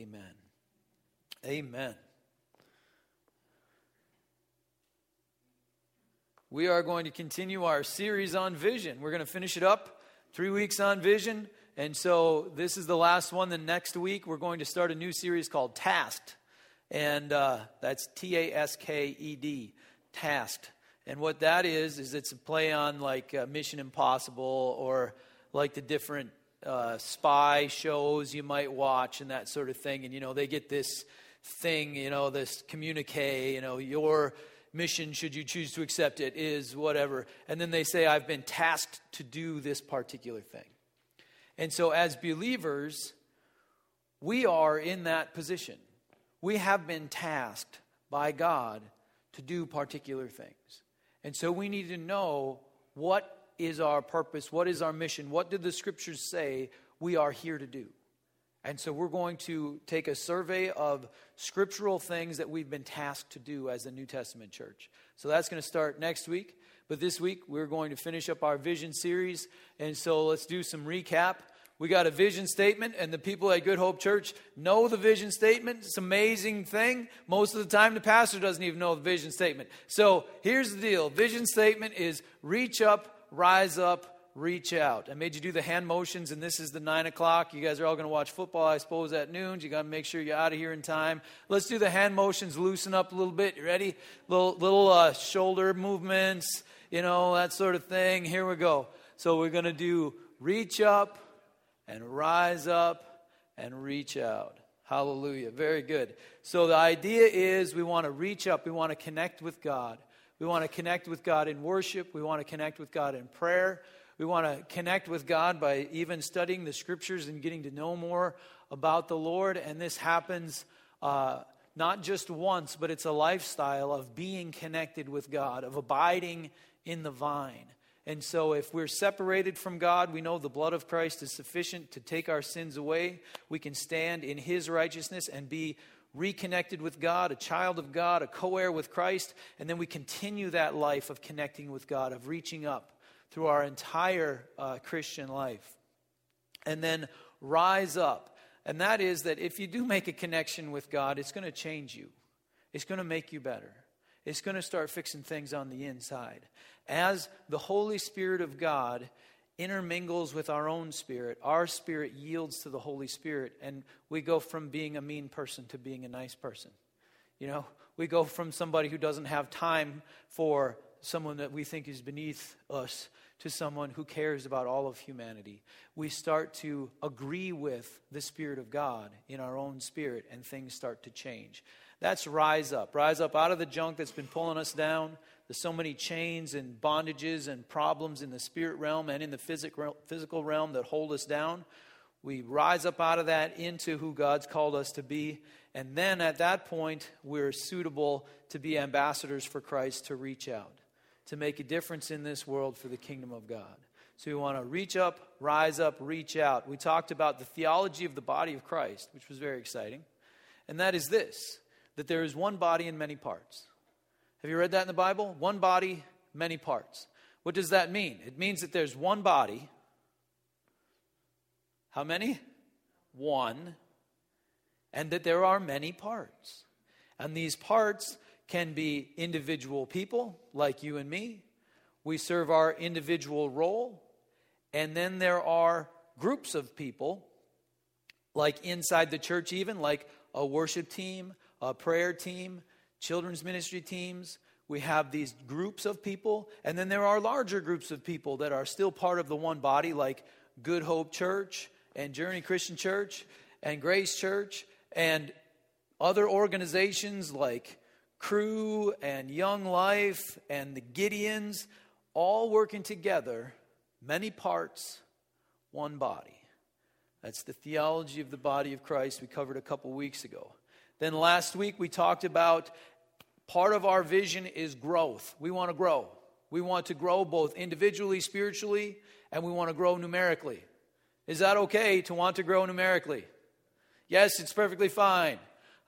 Amen. Amen. We are going to continue our series on vision. We're going to finish it up, 3 weeks on vision. And so this is the last one. The next week, we're going to start a new series called Tasked. And that's T-A-S-K-E-D, Tasked. And what that is it's a play on like Mission Impossible or like the different spy shows you might watch and that sort of thing. And, they get this thing, this communique, your mission, should you choose to accept it, is whatever. And then they say, I've been tasked to do this particular thing. And so as believers, we are in that position. We have been tasked by God to do particular things. And so we need to know what is our purpose? What is our mission? What did the scriptures say we are here to do? And so we're going to take a survey of scriptural things that we've been tasked to do as the New Testament church. So that's going to start next week. But this week, we're going to finish up our vision series. And so let's do some recap. We got a vision statement, and the people at Good Hope Church know the vision statement. It's an amazing thing. Most of the time, the pastor doesn't even know the vision statement. So here's the deal. Vision statement is reach up, rise up, reach out. I made you do the hand motions, and this is the 9 o'clock. You guys are all going to watch football, I suppose, at noon. You got to make sure you're out of here in time. Let's do the hand motions, loosen up a little bit. You ready? Little shoulder movements, that sort of thing. Here we go. So we're going to do reach up and rise up and reach out. Hallelujah. Very good. So the idea is we want to reach up. We want to connect with God. We want to connect with God in worship. We want to connect with God in prayer. We want to connect with God by even studying the scriptures and getting to know more about the Lord. And this happens not just once, but it's a lifestyle of being connected with God, of abiding in the vine. And so if we're separated from God, we know the blood of Christ is sufficient to take our sins away. We can stand in His righteousness and be reconnected with God, a child of God, a co-heir with Christ, and then we continue that life of connecting with God, of reaching up through our entire Christian life. And then rise up. And that is that if you do make a connection with God, it's going to change you. It's going to make you better. It's going to start fixing things on the inside. As the Holy Spirit of God intermingles with our own spirit, our spirit yields to the Holy Spirit, and we go from being a mean person to being a nice person. We go from somebody who doesn't have time for someone that we think is beneath us to someone who cares about all of humanity. We start to agree with the Spirit of God in our own spirit, and things start to change. That's rise up. Rise up out of the junk that's been pulling us down. There's so many chains and bondages and problems in the spirit realm and in the physical realm that hold us down. We rise up out of that into who God's called us to be. And then at that point, we're suitable to be ambassadors for Christ, to reach out, to make a difference in this world for the kingdom of God. So we want to reach up, rise up, reach out. We talked about the theology of the body of Christ, which was very exciting. And that is this, that there is one body in many parts. Have you read that in the Bible? One body, many parts. What does that mean? It means that there's one body. How many? One. And that there are many parts. And these parts can be individual people, like you and me. We serve our individual role. And then there are groups of people, like inside the church even, like a worship team, a prayer team, children's ministry teams. We have these groups of people, and then there are larger groups of people that are still part of the one body, like Good Hope Church and Journey Christian Church and Grace Church and other organizations like Crew and Young Life and the Gideons, all working together, many parts, one body. That's the theology of the body of Christ we covered a couple weeks ago. Then last week we talked about part of our vision is growth. We want to grow. We want to grow both individually, spiritually, and we want to grow numerically. Is that okay to want to grow numerically? Yes, it's perfectly fine.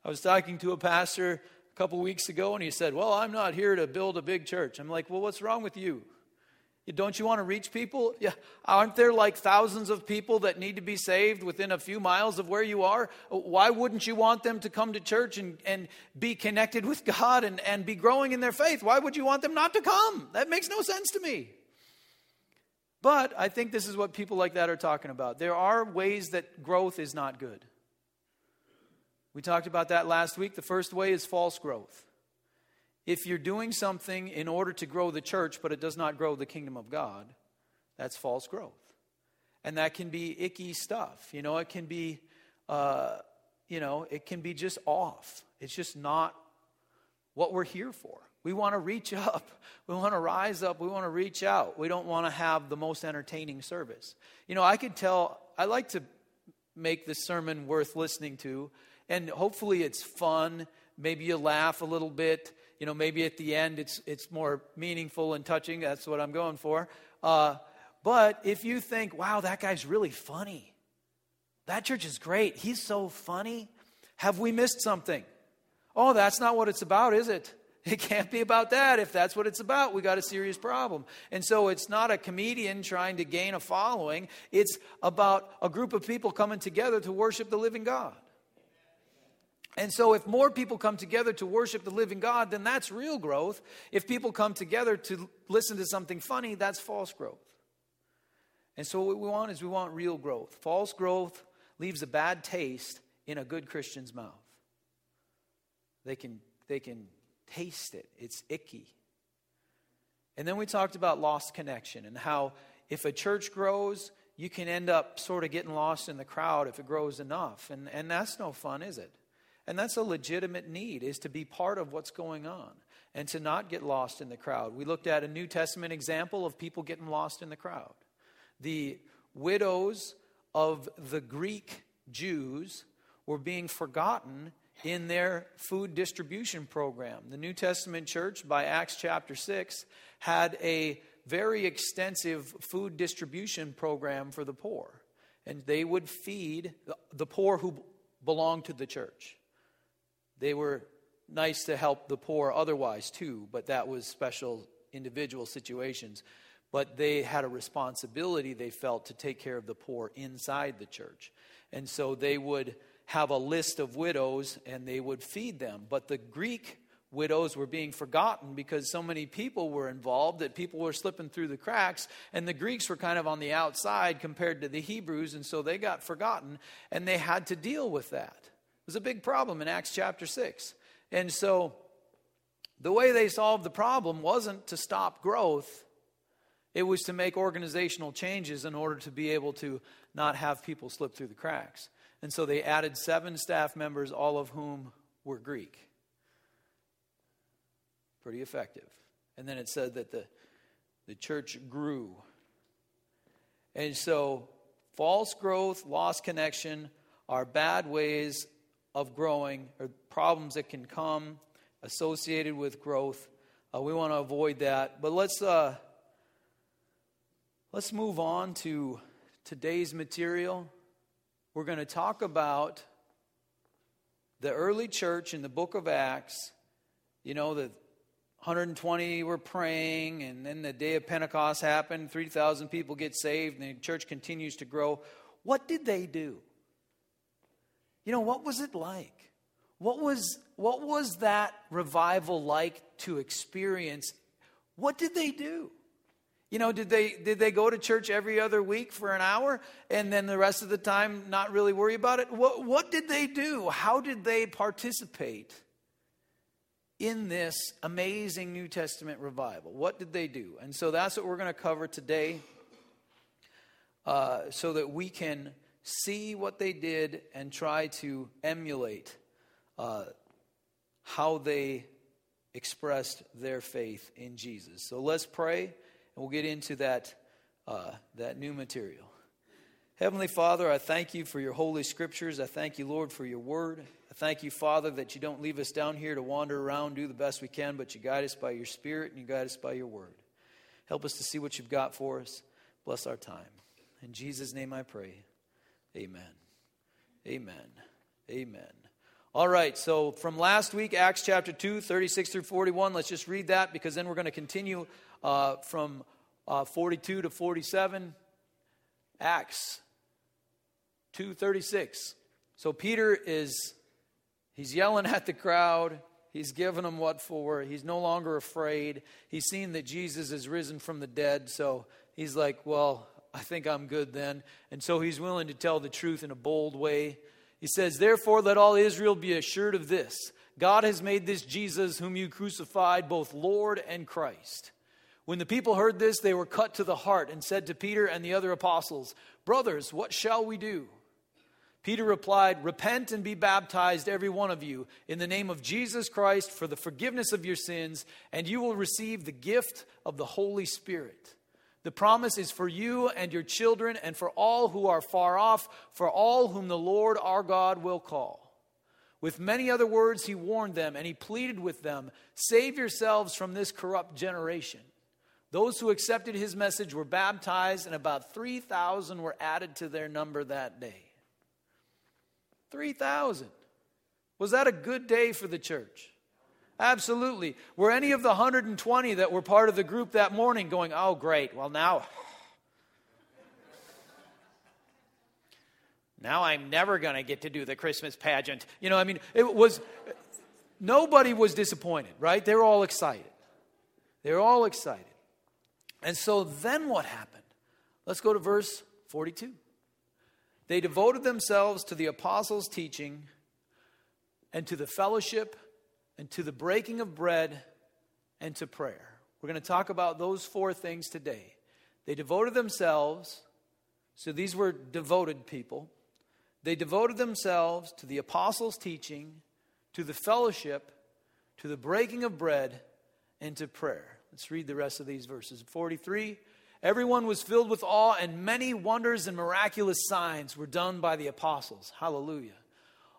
I was talking to a pastor a couple weeks ago, and he said, I'm not here to build a big church. I'm like, what's wrong with you? Don't you want to reach people? Yeah. Aren't there like thousands of people that need to be saved within a few miles of where you are? Why wouldn't you want them to come to church and be connected with God and be growing in their faith? Why would you want them not to come? That makes no sense to me. But I think this is what people like that are talking about. There are ways that growth is not good. We talked about that last week. The first way is false growth. If you're doing something in order to grow the church, but it does not grow the kingdom of God, that's false growth. And that can be icky stuff. You know, it can be, just off. It's just not what we're here for. We want to reach up. We want to rise up. We want to reach out. We don't want to have the most entertaining service. You know, I like to make this sermon worth listening to. And hopefully it's fun. Maybe you laugh a little bit. You know, maybe at the end it's more meaningful and touching. That's what I'm going for. But if you think, wow, that guy's really funny. That church is great. He's so funny. Have we missed something? Oh, that's not what it's about, is it? It can't be about that. If that's what it's about, we got a serious problem. And so it's not a comedian trying to gain a following. It's about a group of people coming together to worship the living God. And so if more people come together to worship the living God, then that's real growth. If people come together to listen to something funny, that's false growth. And so what we want is we want real growth. False growth leaves a bad taste in a good Christian's mouth. They can taste it. It's icky. And then we talked about lost connection and how if a church grows, you can end up sort of getting lost in the crowd if it grows enough. And that's no fun, is it? And that's a legitimate need, is to be part of what's going on and to not get lost in the crowd. We looked at a New Testament example of people getting lost in the crowd. The widows of the Greek Jews were being forgotten in their food distribution program. The New Testament church, by Acts chapter 6, had a very extensive food distribution program for the poor. And they would feed the poor who belonged to the church. They were nice to help the poor otherwise too, but that was special individual situations. But they had a responsibility, they felt, to take care of the poor inside the church. And so they would have a list of widows and they would feed them. But the Greek widows were being forgotten because so many people were involved that people were slipping through the cracks, and the Greeks were kind of on the outside compared to the Hebrews, and so they got forgotten and they had to deal with that. It was a big problem in Acts chapter 6. And so the way they solved the problem wasn't to stop growth. It was to make organizational changes in order to be able to not have people slip through the cracks. And so they added 7 staff members, all of whom were Greek. Pretty effective. And then it said that the church grew. And so false growth, lost connection are bad ways of growing, or problems that can come associated with growth. We want to avoid that. But let's move on to today's material. We're going to talk about the early church in the book of Acts. You know, the 120 were praying, and then the day of Pentecost happened. 3,000 people get saved, and the church continues to grow. What did they do? You know, what was it like? What was that revival like to experience? What did they do? You know, did they go to church every other week for an hour and then the rest of the time not really worry about it? What did they do? How did they participate in this amazing New Testament revival? What did they do? And so that's what we're going to cover today, so that we can see what they did and try to emulate how they expressed their faith in Jesus. So let's pray, and we'll get into that new material. Heavenly Father, I thank you for your holy scriptures. I thank you, Lord, for your word. I thank you, Father, that you don't leave us down here to wander around, do the best we can, but you guide us by your spirit and you guide us by your word. Help us to see what you've got for us. Bless our time. In Jesus' name I pray. Amen. Amen. Amen. All right, so from last week, Acts chapter 2, 36 through 41, let's just read that because then we're going to continue from 42 to 47, Acts 2:36. So Peter is, he's yelling at the crowd. He's giving them what for. He's no longer afraid. He's seen that Jesus is risen from the dead. So he's like, well, I think I'm good then. And so he's willing to tell the truth in a bold way. He says, therefore, let all Israel be assured of this. God has made this Jesus whom you crucified both Lord and Christ. When the people heard this, they were cut to the heart and said to Peter and the other apostles, brothers, what shall we do? Peter replied, repent and be baptized, every one of you, in the name of Jesus Christ for the forgiveness of your sins, and you will receive the gift of the Holy Spirit. The promise is for you and your children and for all who are far off, for all whom the Lord our God will call. With many other words he warned them, and he pleaded with them, save yourselves from this corrupt generation. Those who accepted his message were baptized, and about 3,000 were added to their number that day. 3,000. Was that a good day for the church? Absolutely. Were any of the 120 that were part of the group that morning going, oh, great, well, now I'm never going to get to do the Christmas pageant. You know, I mean, it was, nobody was disappointed, right? They were all excited. And so then what happened? Let's go to verse 42. They devoted themselves to the apostles' teaching and to the fellowship and to the breaking of bread and to prayer. We're going to talk about those four things today. They devoted themselves, so these were devoted people. They devoted themselves to the apostles' teaching, to the fellowship, to the breaking of bread, and to prayer. Let's read the rest of these verses. 43. Everyone was filled with awe, and many wonders and miraculous signs were done by the apostles. Hallelujah.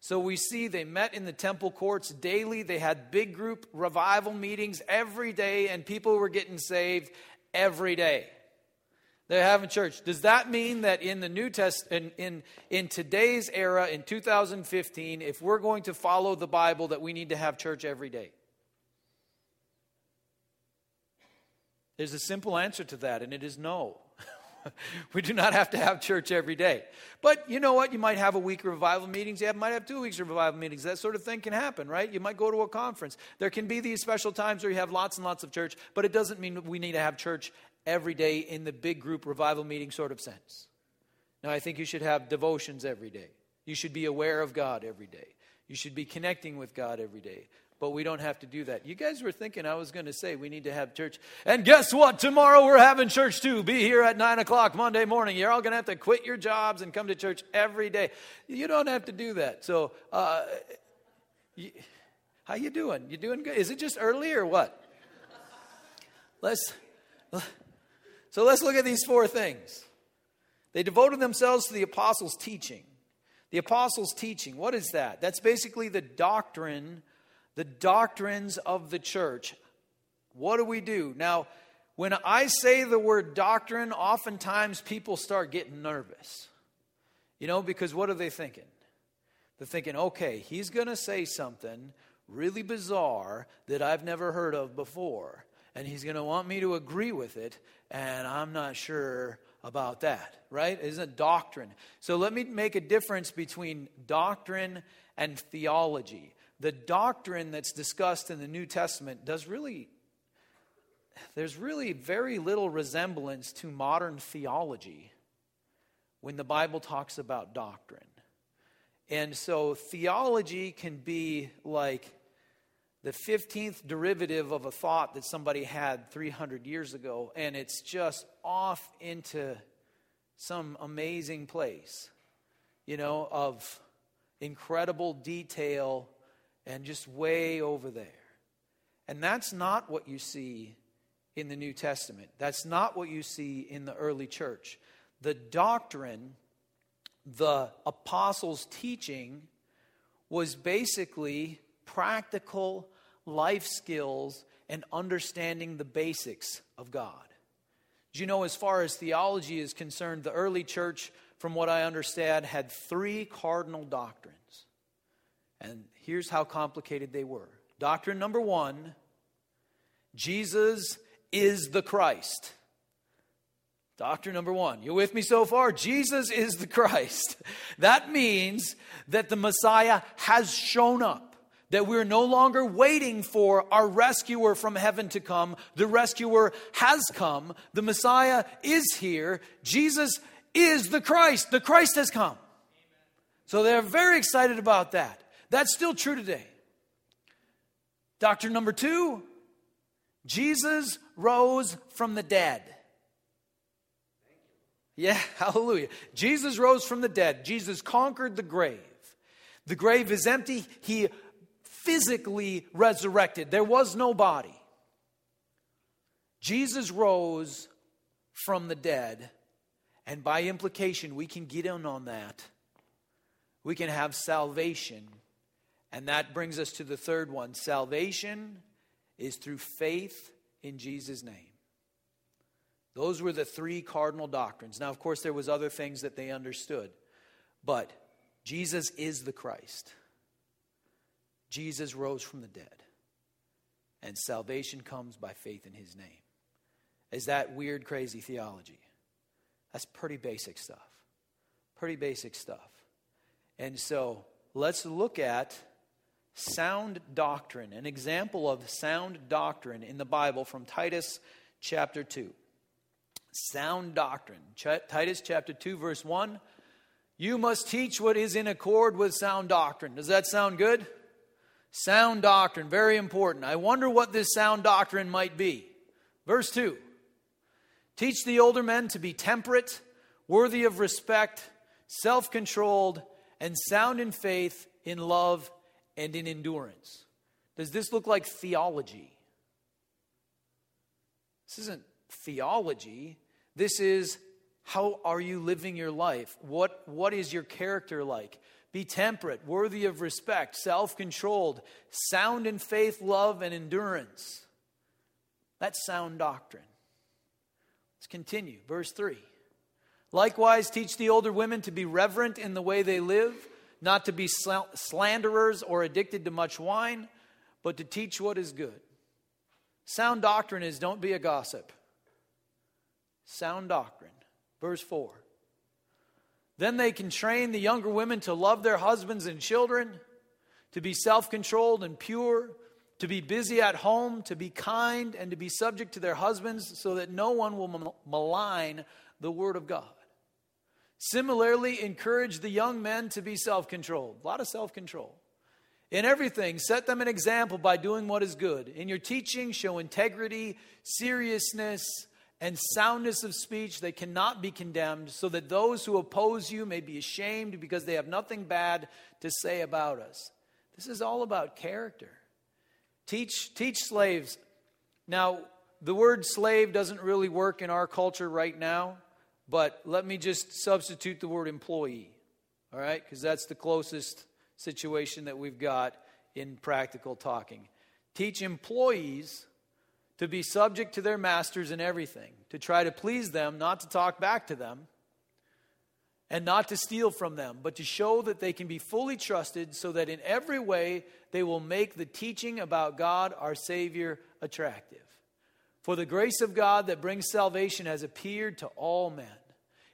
So we see they met in the temple courts daily. They had big group revival meetings every day, and people were getting saved every day. They're having church. Does that mean that in the New Testament, in today's era, in 2015, if we're going to follow the Bible, that we need to have church every day? There's a simple answer to that, and it is no. We do not have to have church every day. But you know what? You might have a week of revival meetings. You might have 2 weeks of revival meetings. That sort of thing can happen, right? You might go to a conference. There can be these special times where you have lots and lots of church, but it doesn't mean we need to have church every day in the big group revival meeting sort of sense. Now, I think you should have devotions every day. You should be aware of God every day. You should be connecting with God every day. But we don't have to do that. You guys were thinking I was going to say we need to have church. And guess what? Tomorrow we're having church too. Be here at 9 o'clock Monday morning. You're all going to have to quit your jobs and come to church every day. You don't have to do that. So, how you doing? You doing good? Is it just early or what? So let's look at these four things. They devoted themselves to the apostles' teaching. The apostles' teaching, what is that? That's basically the doctrine, the doctrines of the church. What do we do? Now, when I say the word doctrine, oftentimes people start getting nervous. You know, because what are they thinking? They're thinking, okay, he's going to say something really bizarre that I've never heard of before. And he's going to want me to agree with it. And I'm not sure about that, right? It isn't doctrine. So let me make a difference between doctrine and theology. The doctrine that's discussed in the New Testament there's really very little resemblance to modern theology when the Bible talks about doctrine. And so theology can be like the 15th derivative of a thought that somebody had 300 years ago, and it's just off into some amazing place, you know, of incredible detail and just way over there. And that's not what you see in the New Testament. That's not what you see in the early church. The doctrine the apostles' teaching was basically practical life skills and understanding the basics of God. Do you know, as far as theology is concerned, the early church, from what I understand, had 3 cardinal doctrines. And here's how complicated they were. Doctrine number 1, Jesus is the Christ. Doctrine number 1. You with me so far? Jesus is the Christ. That means that the Messiah has shown up. That we're no longer waiting for our rescuer from heaven to come. The rescuer has come. The Messiah is here. Jesus is the Christ. The Christ has come. So they're very excited about that. That's still true today. Doctrine number 2. Jesus rose from the dead. Yeah, hallelujah. Jesus rose from the dead. Jesus conquered the grave. The grave is empty. He physically resurrected. There was no body. Jesus rose from the dead. And by implication, we can get in on that. We can have salvation. And that brings us to the third one. Salvation is through faith in Jesus' name. Those were the 3 cardinal doctrines. Now, of course, there was other things that they understood. But Jesus is the Christ. Jesus rose from the dead. And salvation comes by faith in his name. Is that weird, crazy theology? That's pretty basic stuff. Pretty basic stuff. And so, let's look at sound doctrine. An example of sound doctrine in the Bible from Titus chapter 2. Sound doctrine. Titus chapter 2 verse 1. You must teach what is in accord with sound doctrine. Does that sound good? Sound doctrine. Very important. I wonder what this sound doctrine might be. Verse 2. Teach the older men to be temperate, worthy of respect, self-controlled, and sound in faith, in love, and in endurance. Does this look like theology? This isn't theology. This is, how are you living your life? What is your character like? Be temperate, worthy of respect, self-controlled, sound in faith, love, and endurance. That's sound doctrine. Let's continue. Verse 3. Likewise, teach the older women to be reverent in the way they live, not to be slanderers or addicted to much wine, but to teach what is good. Sound doctrine is, don't be a gossip. Sound doctrine. Verse 4. Then they can train the younger women to love their husbands and children, to be self-controlled and pure, to be busy at home, to be kind, and to be subject to their husbands, so that no one will malign the word of God. Similarly, encourage the young men to be self-controlled. A lot of self-control. In everything, set them an example by doing what is good. In your teaching, show integrity, seriousness, and soundness of speech that cannot be condemned, so that those who oppose you may be ashamed because they have nothing bad to say about us. This is all about character. Teach slaves. Now, the word slave doesn't really work in our culture right now, but let me just substitute the word employee, all right? Because that's the closest situation that we've got in practical talking. Teach employees to be subject to their masters in everything, to try to please them, not to talk back to them, and not to steal from them, but to show that they can be fully trusted, so that in every way they will make the teaching about God, our Savior, attractive. For the grace of God that brings salvation has appeared to all men.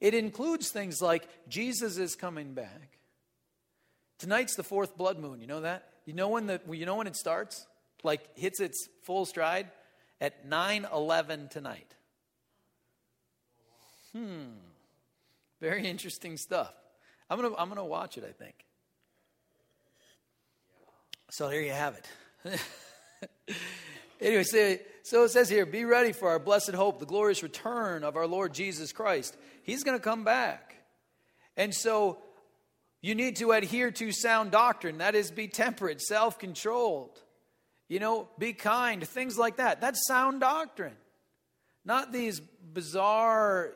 It includes things like Jesus is coming back. Tonight's the 4th blood moon. You know that? You know when it starts? Like, hits its full stride at 9:11 tonight. Very interesting stuff. I'm gonna watch it, I think. So there you have it. Anyway, so it says here, be ready for our blessed hope, the glorious return of our Lord Jesus Christ. He's going to come back. And so you need to adhere to sound doctrine. That is, be temperate, self-controlled, be kind, things like that. That's sound doctrine. Not these bizarre,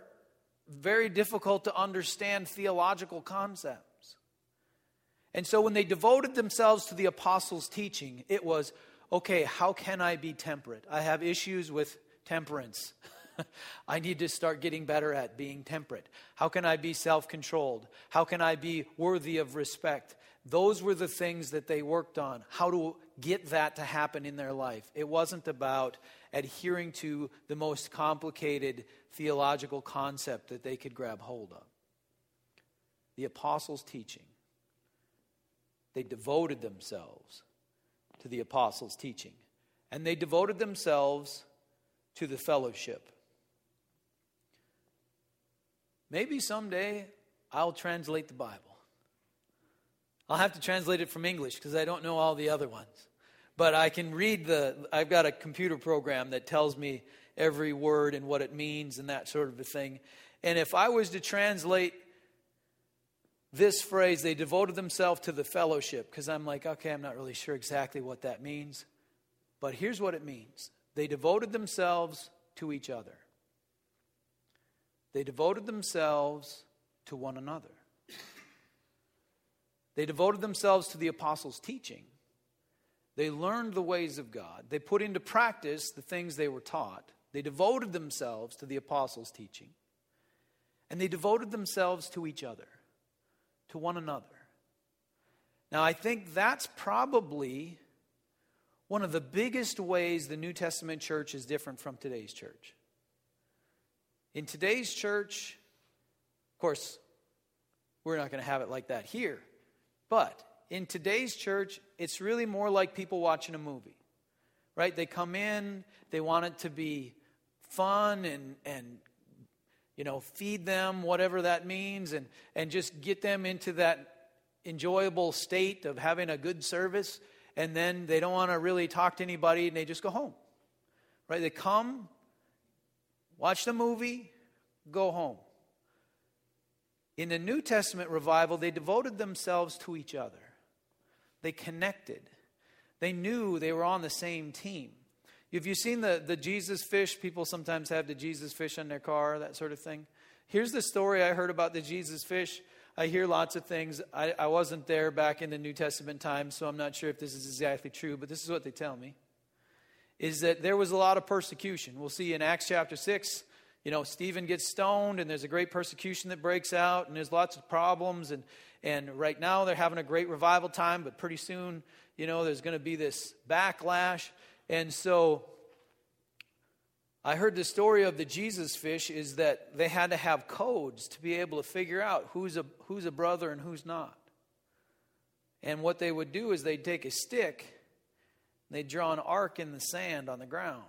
very difficult to understand theological concepts. And so when they devoted themselves to the apostles' teaching, it was, okay, how can I be temperate? I have issues with temperance. I need to start getting better at being temperate. How can I be self-controlled? How can I be worthy of respect? Those were the things that they worked on, how to get that to happen in their life. It wasn't about adhering to the most complicated theological concept that they could grab hold of. The apostles' teaching. They devoted themselves to the apostles' teaching. And they devoted themselves to the fellowship. Maybe someday I'll translate the Bible. I'll have to translate it from English because I don't know all the other ones. But I can read I've got a computer program that tells me every word and what it means and that sort of a thing. And if I was to translate this phrase, they devoted themselves to the fellowship, because I'm like, okay, I'm not really sure exactly what that means. But here's what it means. They devoted themselves to each other. They devoted themselves to one another. They devoted themselves to the apostles' teaching. They learned the ways of God. They put into practice the things they were taught. They devoted themselves to the apostles' teaching. And they devoted themselves to each other. To one another. Now, I think that's probably one of the biggest ways the New Testament church is different from today's church. In today's church, of course, we're not going to have it like that here. But in today's church, it's really more like people watching a movie. Right? They come in, they want it to be fun and feed them, whatever that means, and just get them into that enjoyable state of having a good service, and then they don't want to really talk to anybody, and they just go home, right? They come, watch the movie, go home. In the New Testament revival, they devoted themselves to each other. They connected. They knew they were on the same team. Have you seen the Jesus fish? People sometimes have the Jesus fish on their car, that sort of thing. Here's the story I heard about the Jesus fish. I hear lots of things. I wasn't there back in the New Testament times, so I'm not sure if this is exactly true, but this is what they tell me, is that there was a lot of persecution. We'll see in Acts chapter 6, Stephen gets stoned, and there's a great persecution that breaks out, and there's lots of problems, and right now they're having a great revival time, but pretty soon, there's going to be this backlash. And so I heard the story of the Jesus fish is that they had to have codes to be able to figure out who's a brother and who's not. And what they would do is they'd take a stick, and they'd draw an arc in the sand on the ground.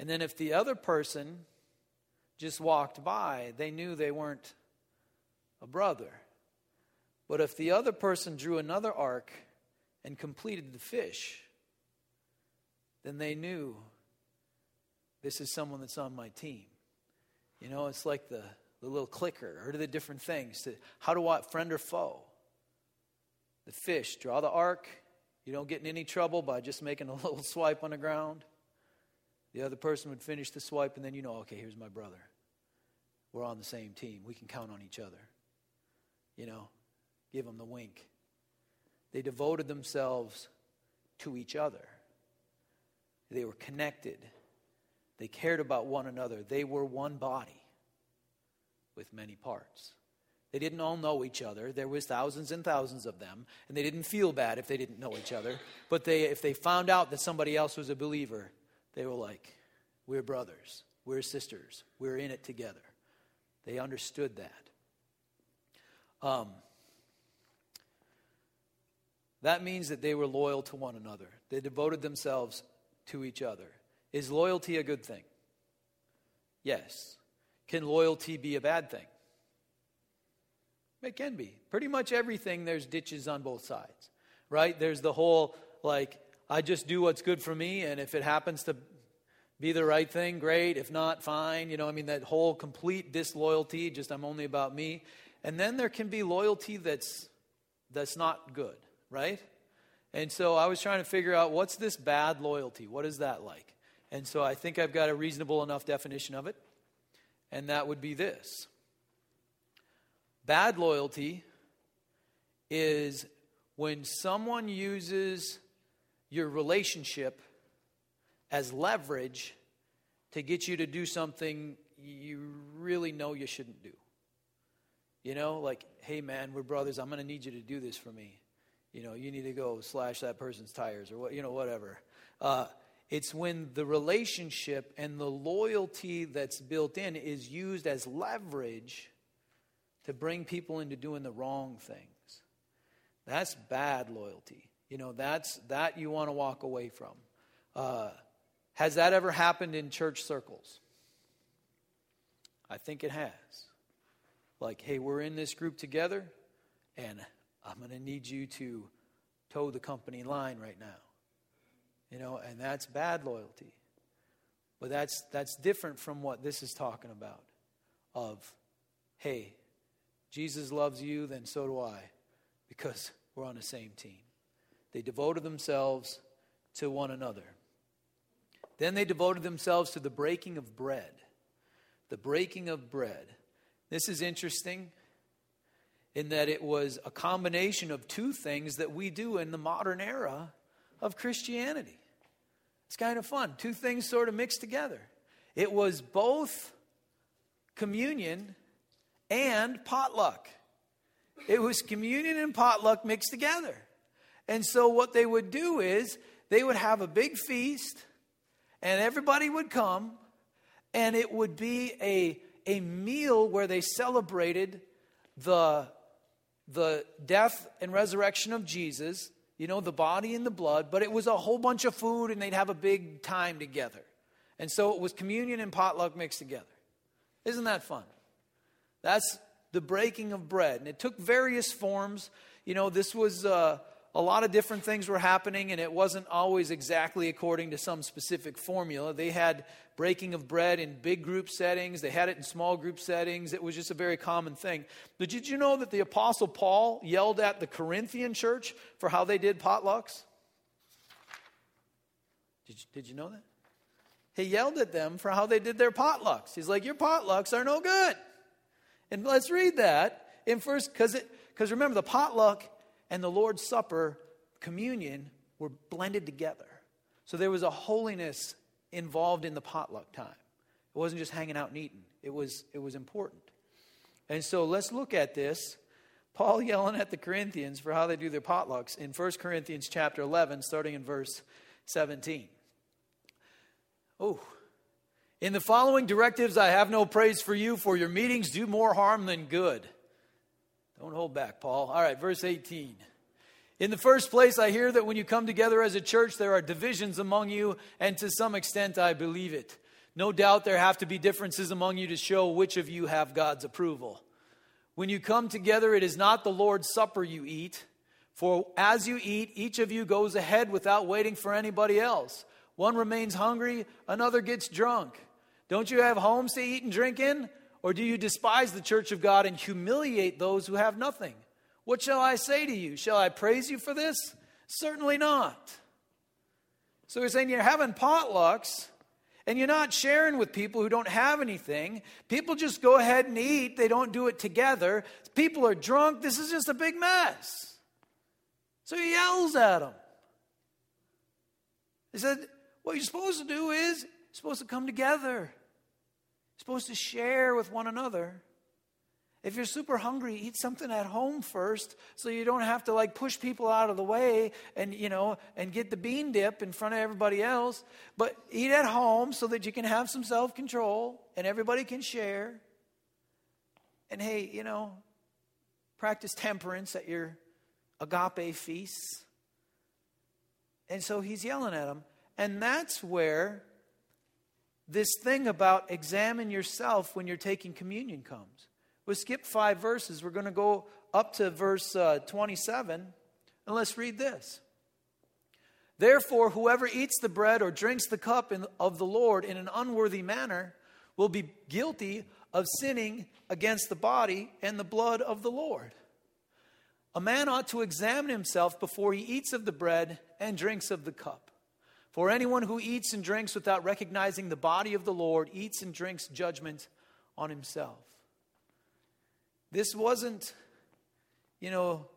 And then if the other person just walked by, they knew they weren't a brother. But if the other person drew another arc and completed the fish, then they knew this is someone that's on my team. It's like the little clicker or the different things. How do I, friend or foe? The fish, draw the arc. You don't get in any trouble by just making a little swipe on the ground. The other person would finish the swipe, and then okay, here's my brother. We're on the same team. We can count on each other. Give them the wink. They devoted themselves to each other. They were connected. They cared about one another. They were one body with many parts. They didn't all know each other. There was thousands and thousands of them, and they didn't feel bad if they didn't know each other. But if they found out that somebody else was a believer, they were like, we're brothers, we're sisters, we're in it together. They understood that. That means that they were loyal to one another. They devoted themselves to each other. Is loyalty a good thing? Yes. Can loyalty be a bad thing? It can be. Pretty much everything, there's ditches on both sides, right? There's the whole, like, I just do what's good for me, and if it happens to be the right thing, great. If not, fine. You know, I mean, that whole complete disloyalty, just I'm only about me. And then there can be loyalty that's not good, right? And so I was trying to figure out, what's this bad loyalty? What is that like? And so I think I've got a reasonable enough definition of it. And that would be this. Bad loyalty is when someone uses your relationship as leverage to get you to do something you really know you shouldn't do. You know, like, hey, man, we're brothers. I'm going to need you to do this for me. You know, you need to go slash that person's tires or, you know, whatever. It's when the relationship and the loyalty that's built in is used as leverage to bring people into doing the wrong things. That's bad loyalty. You know, that you want to walk away from. Has that ever happened in church circles? I think it has. Like, hey, we're in this group together, and I'm going to need you to toe the company line right now. You know, and that's bad loyalty. But that's different from what this is talking about of, hey, Jesus loves you, then so do I, because we're on the same team. They devoted themselves to one another. Then they devoted themselves to the breaking of bread. The breaking of bread. This is interesting in that it was a combination of two things that we do in the modern era of Christianity. It's kind of fun. Two things sort of mixed together. It was both communion and potluck. It was communion and potluck mixed together. And so what they would do is they would have a big feast, and everybody would come, and it would be a meal where they celebrated the death and resurrection of Jesus, you know, the body and the blood, but it was a whole bunch of food, and they'd have a big time together. And so it was communion and potluck mixed together. Isn't that fun? That's the breaking of bread. And it took various forms. You know, this was... a lot of different things were happening, and it wasn't always exactly according to some specific formula. They had breaking of bread in big group settings. They had it in small group settings. It was just a very common thing. But did you know that the Apostle Paul yelled at the Corinthian church for how they did potlucks? Did you know that? He yelled at them for how they did their potlucks. He's like, your potlucks are no good. And let's read that in first, because remember, the potluck and the Lord's Supper, communion, were blended together. So there was a holiness involved in the potluck time. It wasn't just hanging out and eating. It was important. And so let's look at this. Paul yelling at the Corinthians for how they do their potlucks in 1 Corinthians chapter 11, starting in verse 17. Oh, in the following directives, I have no praise for you, for your meetings do more harm than good. Don't hold back, Paul. All right, verse 18. In the first place, I hear that when you come together as a church, there are divisions among you, and to some extent I believe it. No doubt there have to be differences among you to show which of you have God's approval. When you come together, it is not the Lord's Supper you eat, for as you eat, each of you goes ahead without waiting for anybody else. One remains hungry, another gets drunk. Don't you have homes to eat and drink in? Or do you despise the church of God and humiliate those who have nothing? What shall I say to you? Shall I praise you for this? Certainly not. So he's saying you're having potlucks and you're not sharing with people who don't have anything. People just go ahead and eat. They don't do it together. People are drunk. This is just a big mess. So he yells at them. He said, what you're supposed to do is you're supposed to come together. Supposed to share with one another. If you're super hungry, eat something at home first so you don't have to like push people out of the way and, you know, and get the bean dip in front of everybody else. But eat at home so that you can have some self-control and everybody can share. And hey, you know, practice temperance at your agape feasts. And so he's yelling at them. And that's where this thing about examine yourself when you're taking communion comes. We'll skip 5 verses. We're going to go up to verse 27, and let's read this. Therefore, whoever eats the bread or drinks the cup of the Lord in an unworthy manner will be guilty of sinning against the body and the blood of the Lord. A man ought to examine himself before he eats of the bread and drinks of the cup. For anyone who eats and drinks without recognizing the body of the Lord eats and drinks judgment on himself. This wasn't, little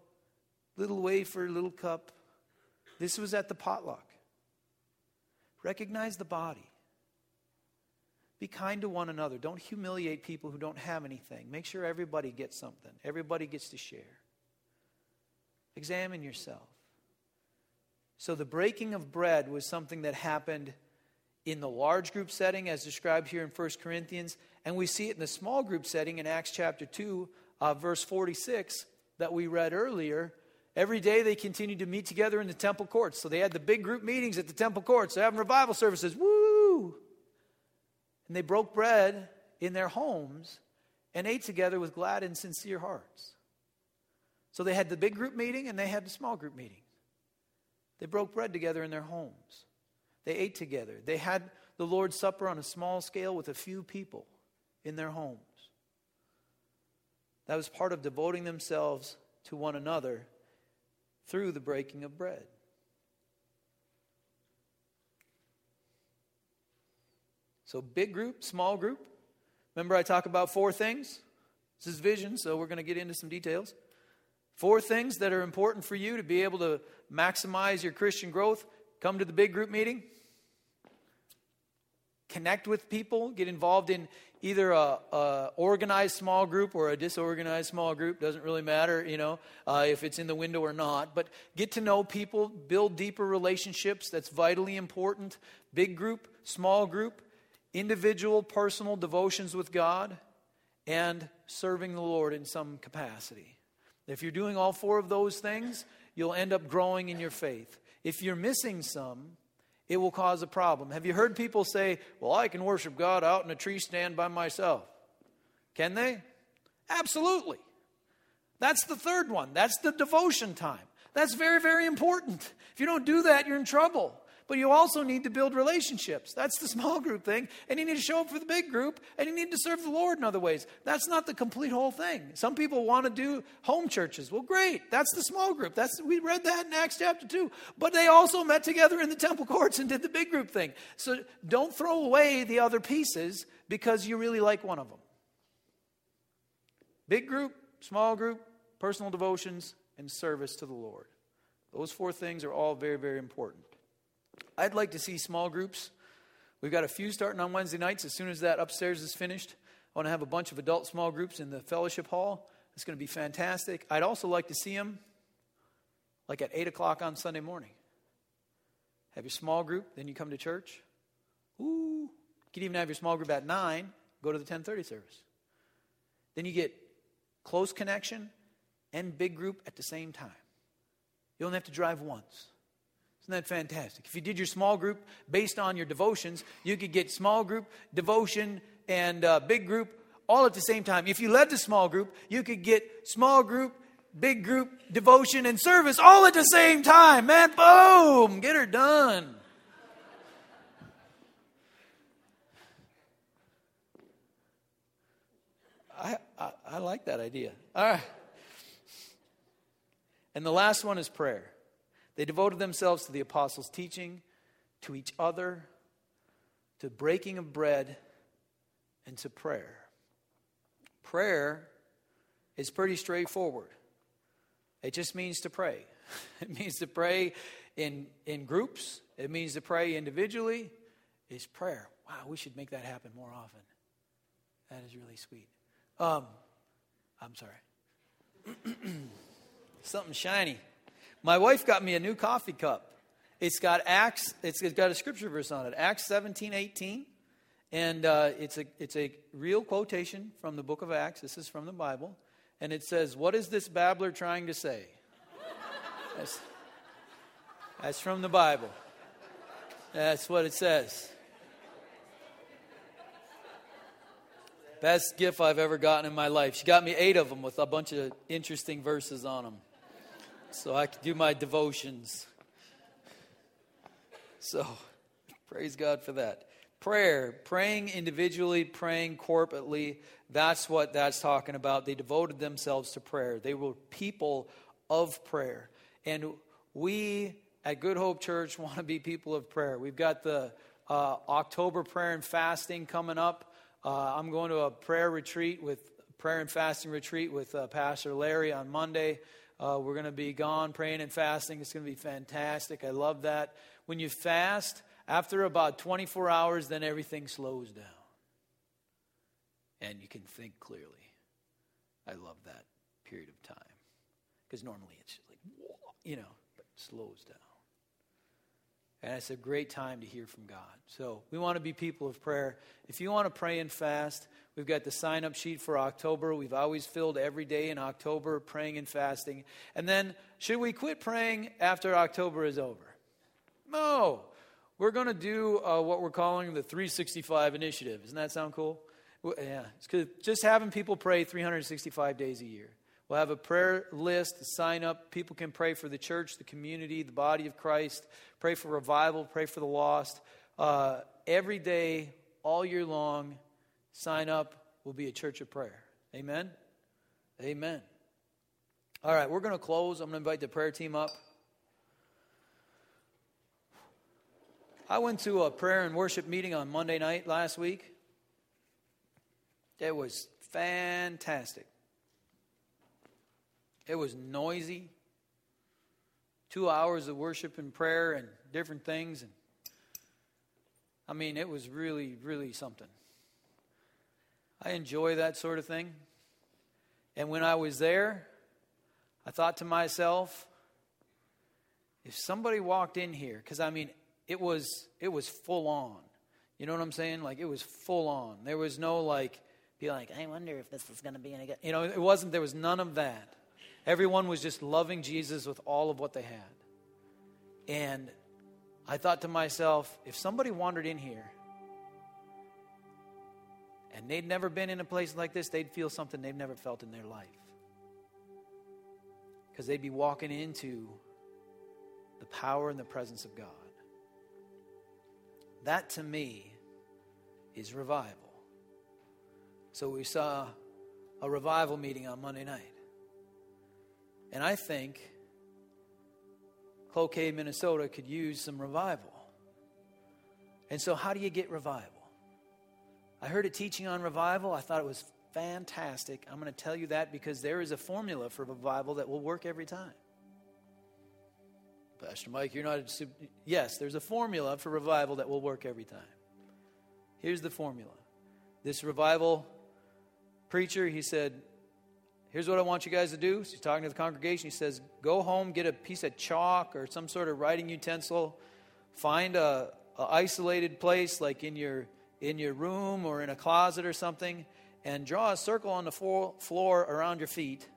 wafer, little cup. This was at the potluck. Recognize the body. Be kind to one another. Don't humiliate people who don't have anything. Make sure everybody gets something. Everybody gets to share. Examine yourself. So the breaking of bread was something that happened in the large group setting as described here in 1 Corinthians. And we see it in the small group setting in Acts chapter 2, verse 46 that we read earlier. Every day they continued to meet together in the temple courts. So they had the big group meetings at the temple courts. They're having revival services. Woo! And they broke bread in their homes and ate together with glad and sincere hearts. So they had the big group meeting and they had the small group meeting. They broke bread together in their homes. They ate together. They had the Lord's Supper on a small scale with a few people in their homes. That was part of devoting themselves to one another through the breaking of bread. So big group, small group. Remember I talk about 4 things? This is vision, so we're going to get into some details. 4 things that are important for you to be able to maximize your Christian growth. Come to the big group meeting. Connect with people. Get involved in either a organized small group or a disorganized small group. Doesn't really matter, if it's in the window or not. But get to know people. Build deeper relationships. That's vitally important. Big group, small group, individual personal devotions with God, and serving the Lord in some capacity. If you're doing all 4 of those things, you'll end up growing in your faith. If you're missing some, it will cause a problem. Have you heard people say, well, I can worship God out in a tree stand by myself? Can they? Absolutely. That's the 3rd one. That's the devotion time. That's very, very important. If you don't do that, you're in trouble. But you also need to build relationships. That's the small group thing. And you need to show up for the big group. And you need to serve the Lord in other ways. That's not the complete whole thing. Some people want to do home churches. Well, great. That's the small group. We read that in Acts chapter 2. But they also met together in the temple courts and did the big group thing. So don't throw away the other pieces because you really like one of them. Big group, small group, personal devotions, and service to the Lord. Those 4 things are all very, very important. I'd like to see small groups. We've got a few starting on Wednesday nights. As soon as that upstairs is finished, I want to have a bunch of adult small groups in the fellowship hall. It's going to be fantastic. I'd also like to see them like at 8 o'clock on Sunday morning. Have your small group, then you come to church. Ooh, you could even have your small group at 9, go to the 10:30 service. Then you get close connection and big group at the same time. You only have to drive once. Isn't that fantastic? If you did your small group based on your devotions, you could get small group, devotion, and big group all at the same time. If you led the small group, you could get small group, big group, devotion, and service all at the same time. Man, boom! Get her done. I like that idea. All right. And the last one is prayer. They devoted themselves to the apostles' teaching, to each other, to breaking of bread, and to prayer. Prayer is pretty straightforward. It just means to pray. It means to pray in groups. It means to pray individually. It's prayer. Wow, we should make that happen more often. That is really sweet. I'm sorry. Something shiny. My wife got me a new coffee cup. It's got it's got a scripture verse on it, Acts 17:18, and it's a real quotation from the book of Acts. This is from the Bible, and it says, "What is this babbler trying to say?" That's from the Bible. That's what it says. best gift I've ever gotten in my life. She got me 8 of them with a bunch of interesting verses on them, so I could do my devotions. So, praise God for that. Prayer, praying individually, praying corporately, that's what that's talking about. They devoted themselves to prayer. They were people of prayer. And we at Good Hope Church want to be people of prayer. We've got the October prayer and fasting coming up. I'm going to a prayer and fasting retreat with Pastor Larry on Monday. We're going to be gone praying and fasting. It's going to be fantastic. I love that. When you fast, after about 24 hours, then everything slows down. And you can think clearly. I love that period of time. Because normally it's just like, but it slows down. And it's a great time to hear from God. So we want to be people of prayer. If you want to pray and fast, we've got the sign-up sheet for October. We've always filled every day in October, praying and fasting. And then, should we quit praying after October is over? No. We're going to do what we're calling the 365 initiative. Doesn't that sound cool? Well, yeah. It's just having people pray 365 days a year. We'll have a prayer list, sign up. People can pray for the church, the community, the body of Christ. Pray for revival. Pray for the lost. Every day, all year long, sign up. We'll be a church of prayer. Amen? Amen. All right, we're going to close. I'm going to invite the prayer team up. I went to a prayer and worship meeting on Monday night last week. It was fantastic. It was noisy. 2 hours of worship and prayer and different things. And I mean, it was really, really something. I enjoy that sort of thing. And when I was there, I thought to myself, if somebody walked in here, because I mean, It was full on. You know what I'm saying? Like, it was full on. There was no, I wonder if this is going to be any good. It wasn't. There was none of that. Everyone was just loving Jesus with all of what they had. And I thought to myself, if somebody wandered in here and they'd never been in a place like this, they'd feel something they've never felt in their life. Because they'd be walking into the power and the presence of God. That, to me, is revival. So we saw a revival meeting on Monday night. And I think Cloquet, Minnesota could use some revival. And so how do you get revival? I heard a teaching on revival. I thought it was fantastic. I'm going to tell you that because there is a formula for revival that will work every time. Pastor Mike, you're not... Yes, there's a formula for revival that will work every time. Here's the formula. This revival preacher, he said, here's what I want you guys to do. So he's talking to the congregation. He says, go home, get a piece of chalk or some sort of writing utensil. Find a isolated place like in your room or in a closet or something. And draw a circle on the floor around your feet.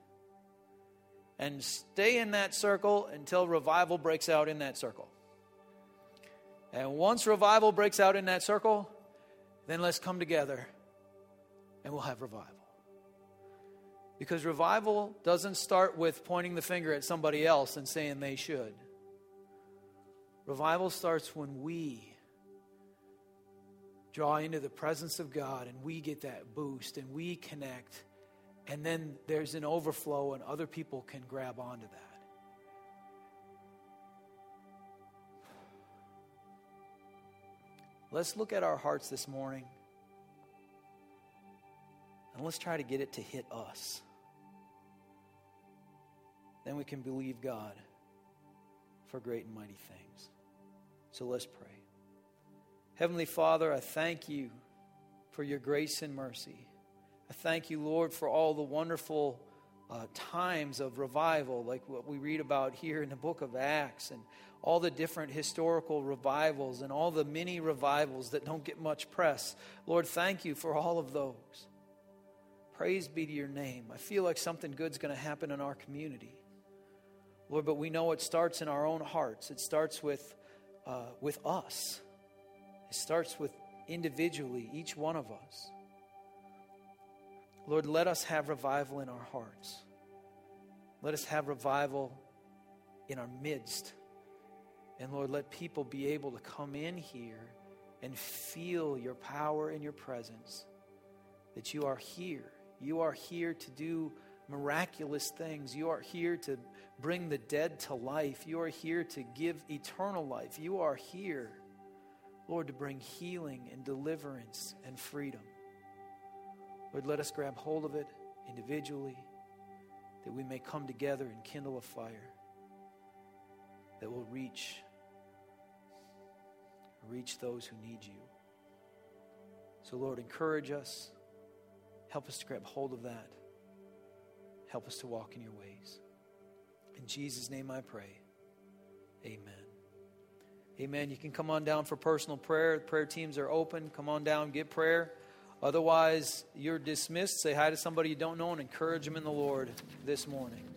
And stay in that circle until revival breaks out in that circle. And once revival breaks out in that circle, then let's come together and we'll have revival. Because revival doesn't start with pointing the finger at somebody else and saying they should. Revival starts when we draw into the presence of God and we get that boost and we connect. And then there's an overflow and other people can grab onto that. Let's look at our hearts this morning. And let's try to get it to hit us. Then we can believe God for great and mighty things. So let's pray. Heavenly Father, I thank you for your grace and mercy. I thank you, Lord, for all the wonderful times of revival, like what we read about here in the book of Acts, and all the different historical revivals and all the mini revivals that don't get much press. Lord, thank you for all of those. Praise be to your name. I feel like something good's going to happen in our community, Lord, but we know it starts in our own hearts. It starts with us. It starts with individually, each one of us. Lord, let us have revival in our hearts. Let us have revival in our midst. And Lord, let people be able to come in here and feel your power and your presence, that you are here. You are here to do miraculous things. You are here to bring the dead to life. You are here to give eternal life. You are here, Lord, to bring healing and deliverance and freedom. Lord, let us grab hold of it individually, that we may come together and kindle a fire that will reach those who need you. So, Lord, encourage us. Help us to grab hold of that. Help us to walk in your ways. In Jesus' name I pray. Amen. Amen. You can come on down for personal prayer. The prayer teams are open. Come on down, get prayer. Otherwise, you're dismissed. Say hi to somebody you don't know and encourage them in the Lord this morning.